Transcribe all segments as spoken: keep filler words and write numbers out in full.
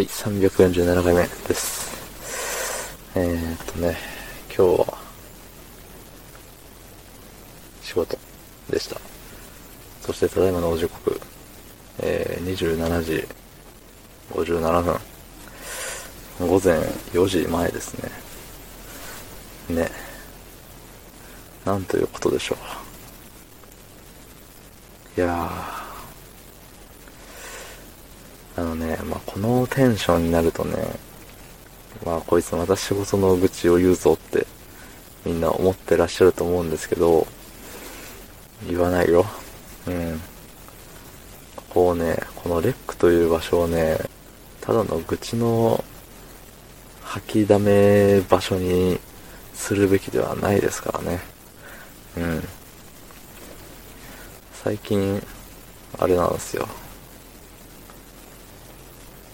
はい、さんびゃくよんじゅうななかいめです。えーっとね、今日は、仕事でした。そしてただいまのお時刻、えー、にじゅうしちじごじゅうななふん、ごぜんよじまえですね。ね。なんということでしょう。いやー。あのね、まあ、このテンションになるとね、まあこいつまた仕事の愚痴を言うぞってみんな思ってらっしゃると思うんですけど、言わないよ。うん。こうね、このレックという場所をね、ただの愚痴の吐きだめ場所にするべきではないですからね。うん。最近、あれなんですよ。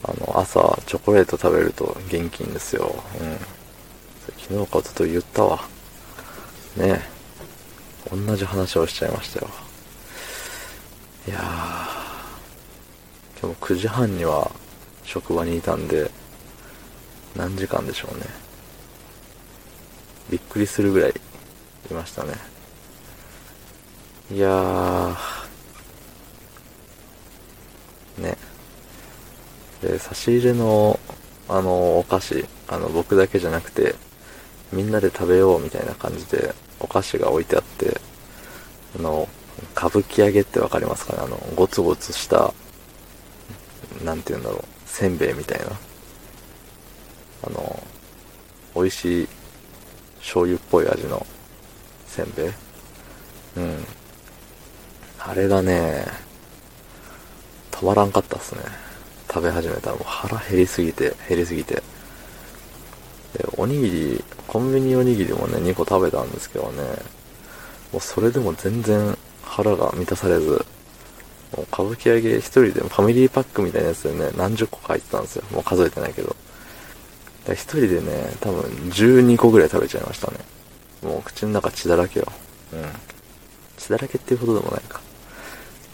あの朝チョコレート食べると元気いいんですよ。うん。昨日かおととい言ったわ。ねえ。同じ話をしちゃいましたよ。いやー。今日くじはんには職場にいたんで、何時間でしょうね。びっくりするぐらいいましたね。いやー。ねえ。で差し入れのあのお菓子、あの僕だけじゃなくてみんなで食べようみたいな感じでお菓子が置いてあって、あの歌舞伎揚げってわかりますかね、あのゴツゴツしたなんていうんだろう、せんべいみたいな、あの美味しい醤油っぽい味のせんべい、うん、あれがね止まらんかったっすね。食べ始めたらもう腹減りすぎて減りすぎてで、おにぎり、コンビニおにぎりもねにこ食べたんですけどね、もうそれでも全然腹が満たされず、もう歌舞伎揚げ一人でファミリーパックみたいなやつでね何十個か入ってたんですよ。もう数えてないけど、一人でね多分じゅうにこぐらい食べちゃいましたね。もう口の中血だらけよ。うん、血だらけっていうほどでもないか。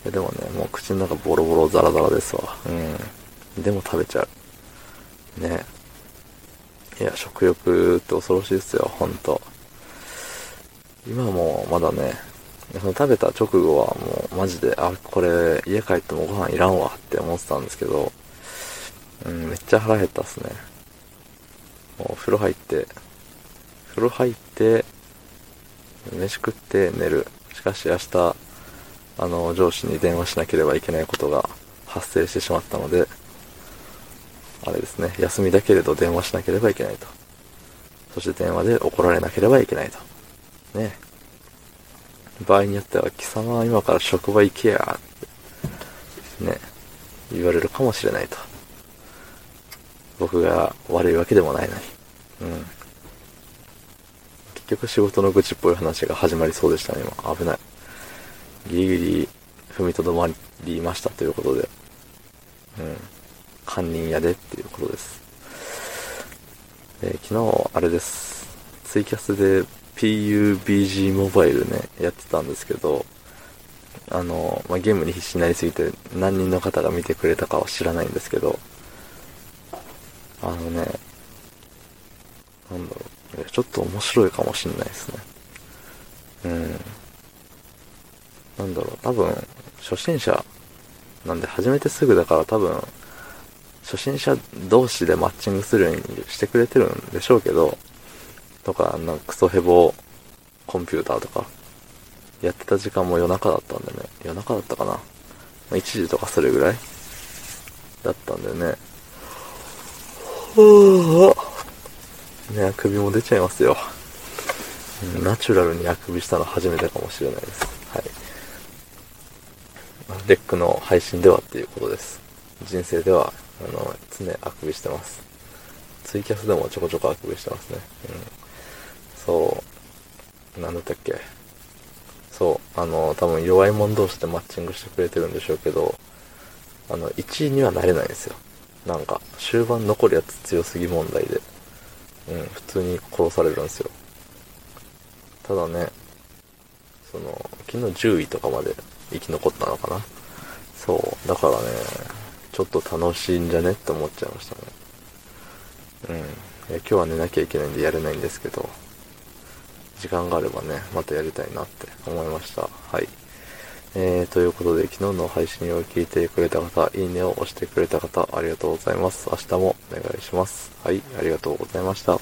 いやでもね、もう口の中ボロボロザラザラですわ。うんでも食べちゃう。ね。いや、食欲って恐ろしいですよ、ほんと。今もまだね、その食べた直後はもうマジで、あ、これ家帰ってもご飯いらんわって思ってたんですけど、うん、めっちゃ腹減ったっすね。もう風呂入って、風呂入って、飯食って寝る。しかし明日、あの、上司に電話しなければいけないことが、発生してしまったので、あれですね、休みだけれど電話しなければいけないと、そして電話で怒られなければいけないとね。場合によっては貴様は今から職場行けやってね言われるかもしれないと。僕が悪いわけでもないのに、うん、結局仕事の愚痴っぽい話が始まりそうでしたね。今危ない、ギリギリ踏みとどまりましたということで、うん、堪忍やでっていうことです。で、昨日あれです。ツイキャスで ピーユービージー モバイルねやってたんですけど、あの、まあ、ゲームに必死になりすぎて何人の方が見てくれたかは知らないんですけど、あのね、なんだろう、ちょっと面白いかもしれないですね。うん。なんだろう、多分初心者なんで始めてすぐだから、多分初心者同士でマッチングするようにしてくれてるんでしょうけど、とか、あのクソヘボコンピューターとかやってた時間も夜中だったんでね、夜中だったかな、いちじとかそれぐらいだったんだよね。ね、首も出ちゃいますよ。ナチュラルにあくびしたの初めてかもしれないです。はい、レックの配信ではっていうことです。人生ではあの常あくびしてます。ツイキャスでもちょこちょこあくびしてますね、うん、そうなんだったっけ、そうあの多分弱い者同士でマッチングしてくれてるんでしょうけど、あのいちいにはなれないんですよ。なんか終盤残るやつ強すぎ問題で、うん、普通に殺されるんですよ。ただね、その昨日じゅういとかまで生き残ったのかな。そうだからね、ちょっと楽しいんじゃねって思っちゃいましたね。うん、今日は寝なきゃいけないんでやれないんですけど、時間があればねまたやりたいなって思いました。はい、えー、ということで昨日の配信を聞いてくれた方、いいねを押してくれた方、ありがとうございます。明日もお願いします。はい、ありがとうございました。